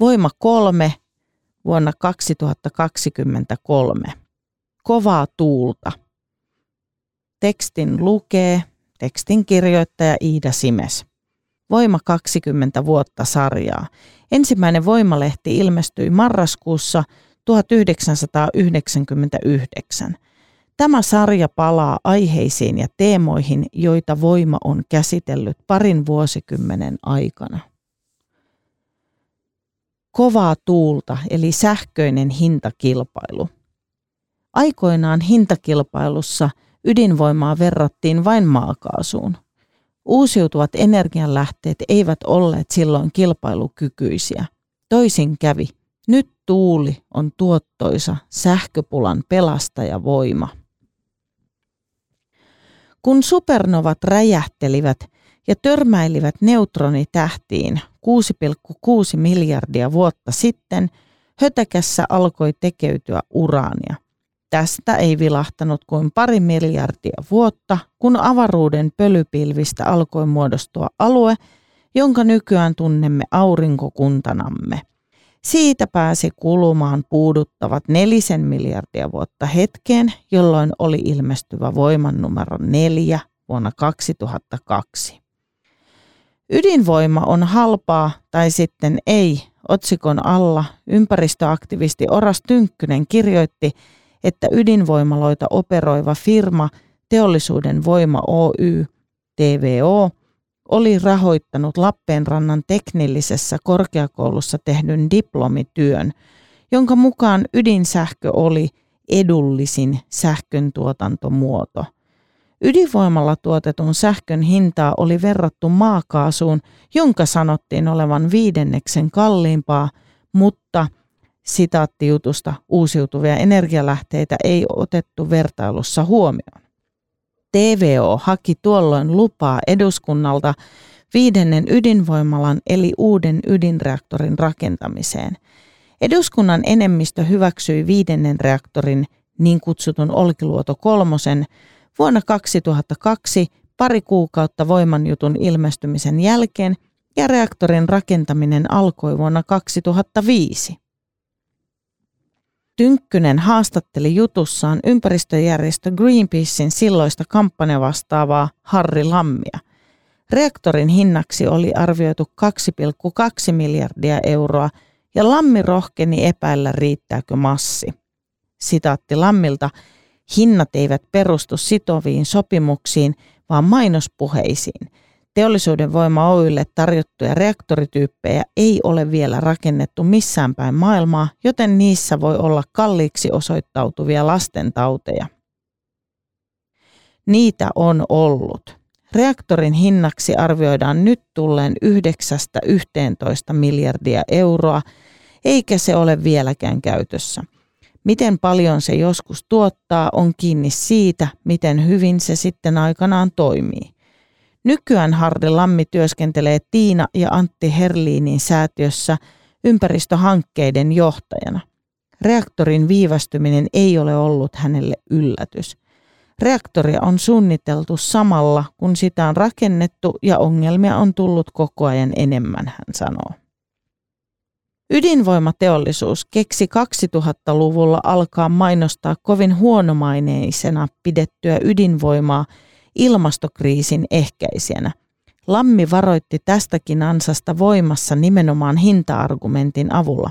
Voima 3 vuonna 2023. Kovaa tuulta. Tekstin lukee tekstin kirjoittaja Iida Simes. Voima 20 vuotta -sarjaa. Ensimmäinen Voimalehti ilmestyi marraskuussa 1999. Tämä sarja palaa aiheisiin ja teemoihin, joita Voima on käsitellyt parin vuosikymmenen aikana. Kovaa tuulta eli sähköinen hintakilpailu. Aikoinaan hintakilpailussa ydinvoimaa verrattiin vain maakaasuun. Uusiutuvat energianlähteet eivät olleet silloin kilpailukykyisiä. Toisin kävi. Nyt tuuli on tuottoisa sähköpulan pelastajavoima. Kun supernovat räjähtelivät ja törmäilivät neutronitähtiin 6,6 miljardia vuotta sitten, hötäkässä alkoi tekeytyä uraania. Tästä ei vilahtanut kuin pari miljardia vuotta, kun avaruuden pölypilvistä alkoi muodostua alue, jonka nykyään tunnemme aurinkokuntanamme. Siitä pääsi kulumaan puuduttavat 4 miljardia vuotta hetkeen, jolloin oli ilmestyvä Voiman numero 4 vuonna 2002. Ydinvoima on halpaa tai sitten ei. Otsikon alla ympäristöaktivisti Oras Tynkkynen kirjoitti, että ydinvoimaloita operoiva firma Teollisuuden voima Oy, TVO, oli rahoittanut Lappeenrannan teknillisessä korkeakoulussa tehdyn diplomityön, jonka mukaan ydinsähkö oli edullisin sähköntuotantomuoto. Ydinvoimalla tuotetun sähkön hintaa oli verrattu maakaasuun, jonka sanottiin olevan 5 kalliimpaa, mutta sitaattijutusta uusiutuvia energialähteitä ei otettu vertailussa huomioon. TVO haki tuolloin lupaa eduskunnalta 5. ydinvoimalan eli uuden ydinreaktorin rakentamiseen. Eduskunnan enemmistö hyväksyi 5. reaktorin, niin kutsutun Olkiluoto kolmosen, vuonna 2002 pari kuukautta Voimanjutun ilmestymisen jälkeen, ja reaktorin rakentaminen alkoi vuonna 2005. Tynkkynen haastatteli jutussaan ympäristöjärjestö Greenpeacen silloista kampanjavastaavaa Harri Lammia. Reaktorin hinnaksi oli arvioitu 2,2 miljardia euroa ja Lammi rohkeni epäillä, riittääkö massi. Sitaatti Lammilta: hinnat eivät perustu sitoviin sopimuksiin, vaan mainospuheisiin. Teollisuuden voima Oy:lle tarjottuja reaktorityyppejä ei ole vielä rakennettu missään päin maailmaa, joten niissä voi olla kalliiksi osoittautuvia lastentauteja. Niitä on ollut. Reaktorin hinnaksi arvioidaan nyt tulleen 9–11 miljardia euroa, eikä se ole vieläkään käytössä. Miten paljon se joskus tuottaa on kiinni siitä, miten hyvin se sitten aikanaan toimii. Nykyään Harri Lammi työskentelee Tiina ja Antti Herliinin säätiössä ympäristöhankkeiden johtajana. Reaktorin viivästyminen ei ole ollut hänelle yllätys. Reaktoria on suunniteltu samalla, kun sitä on rakennettu ja ongelmia on tullut koko ajan enemmän, hän sanoo. Ydinvoimateollisuus keksi 2000-luvulla alkaa mainostaa kovin huonomaineisena pidettyä ydinvoimaa ilmastokriisin ehkäisijänä. Lammi varoitti tästäkin ansasta Voimassa nimenomaan hinta-argumentin avulla.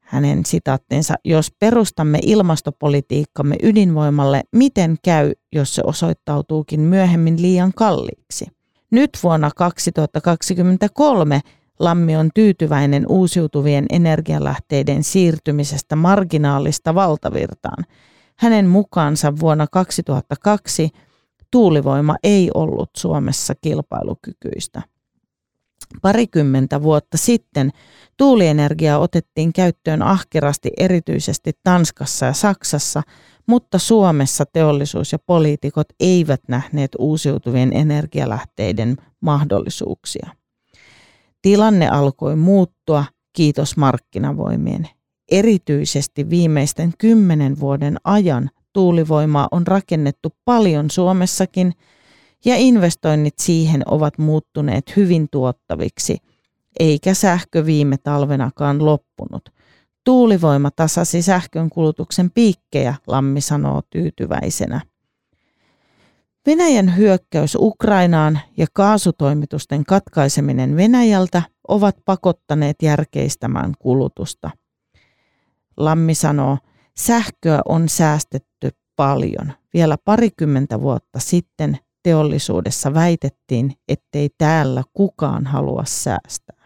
Hänen sitaattinsa: jos perustamme ilmastopolitiikkamme ydinvoimalle, miten käy, jos se osoittautuukin myöhemmin liian kalliiksi? Nyt vuonna 2023 Lammi on tyytyväinen uusiutuvien energialähteiden siirtymisestä marginaalista valtavirtaan. Hänen mukaansa vuonna 2002 tuulivoima ei ollut Suomessa kilpailukykyistä. Parikymmentä vuotta sitten tuulienergiaa otettiin käyttöön ahkerasti erityisesti Tanskassa ja Saksassa, mutta Suomessa teollisuus ja poliitikot eivät nähneet uusiutuvien energialähteiden mahdollisuuksia. Tilanne alkoi muuttua, kiitos markkinavoimien. Erityisesti viimeisten 10 vuoden ajan tuulivoimaa on rakennettu paljon Suomessakin, ja investoinnit siihen ovat muuttuneet hyvin tuottaviksi, eikä sähkö viime talvenakaan loppunut. Tuulivoima tasasi sähkönkulutuksen piikkejä, Lammi sanoo tyytyväisenä. Venäjän hyökkäys Ukrainaan ja kaasutoimitusten katkaiseminen Venäjältä ovat pakottaneet järkeistämään kulutusta. Lammi sanoo, sähköä on säästetty paljon. Vielä 20 vuotta sitten teollisuudessa väitettiin, ettei täällä kukaan halua säästää.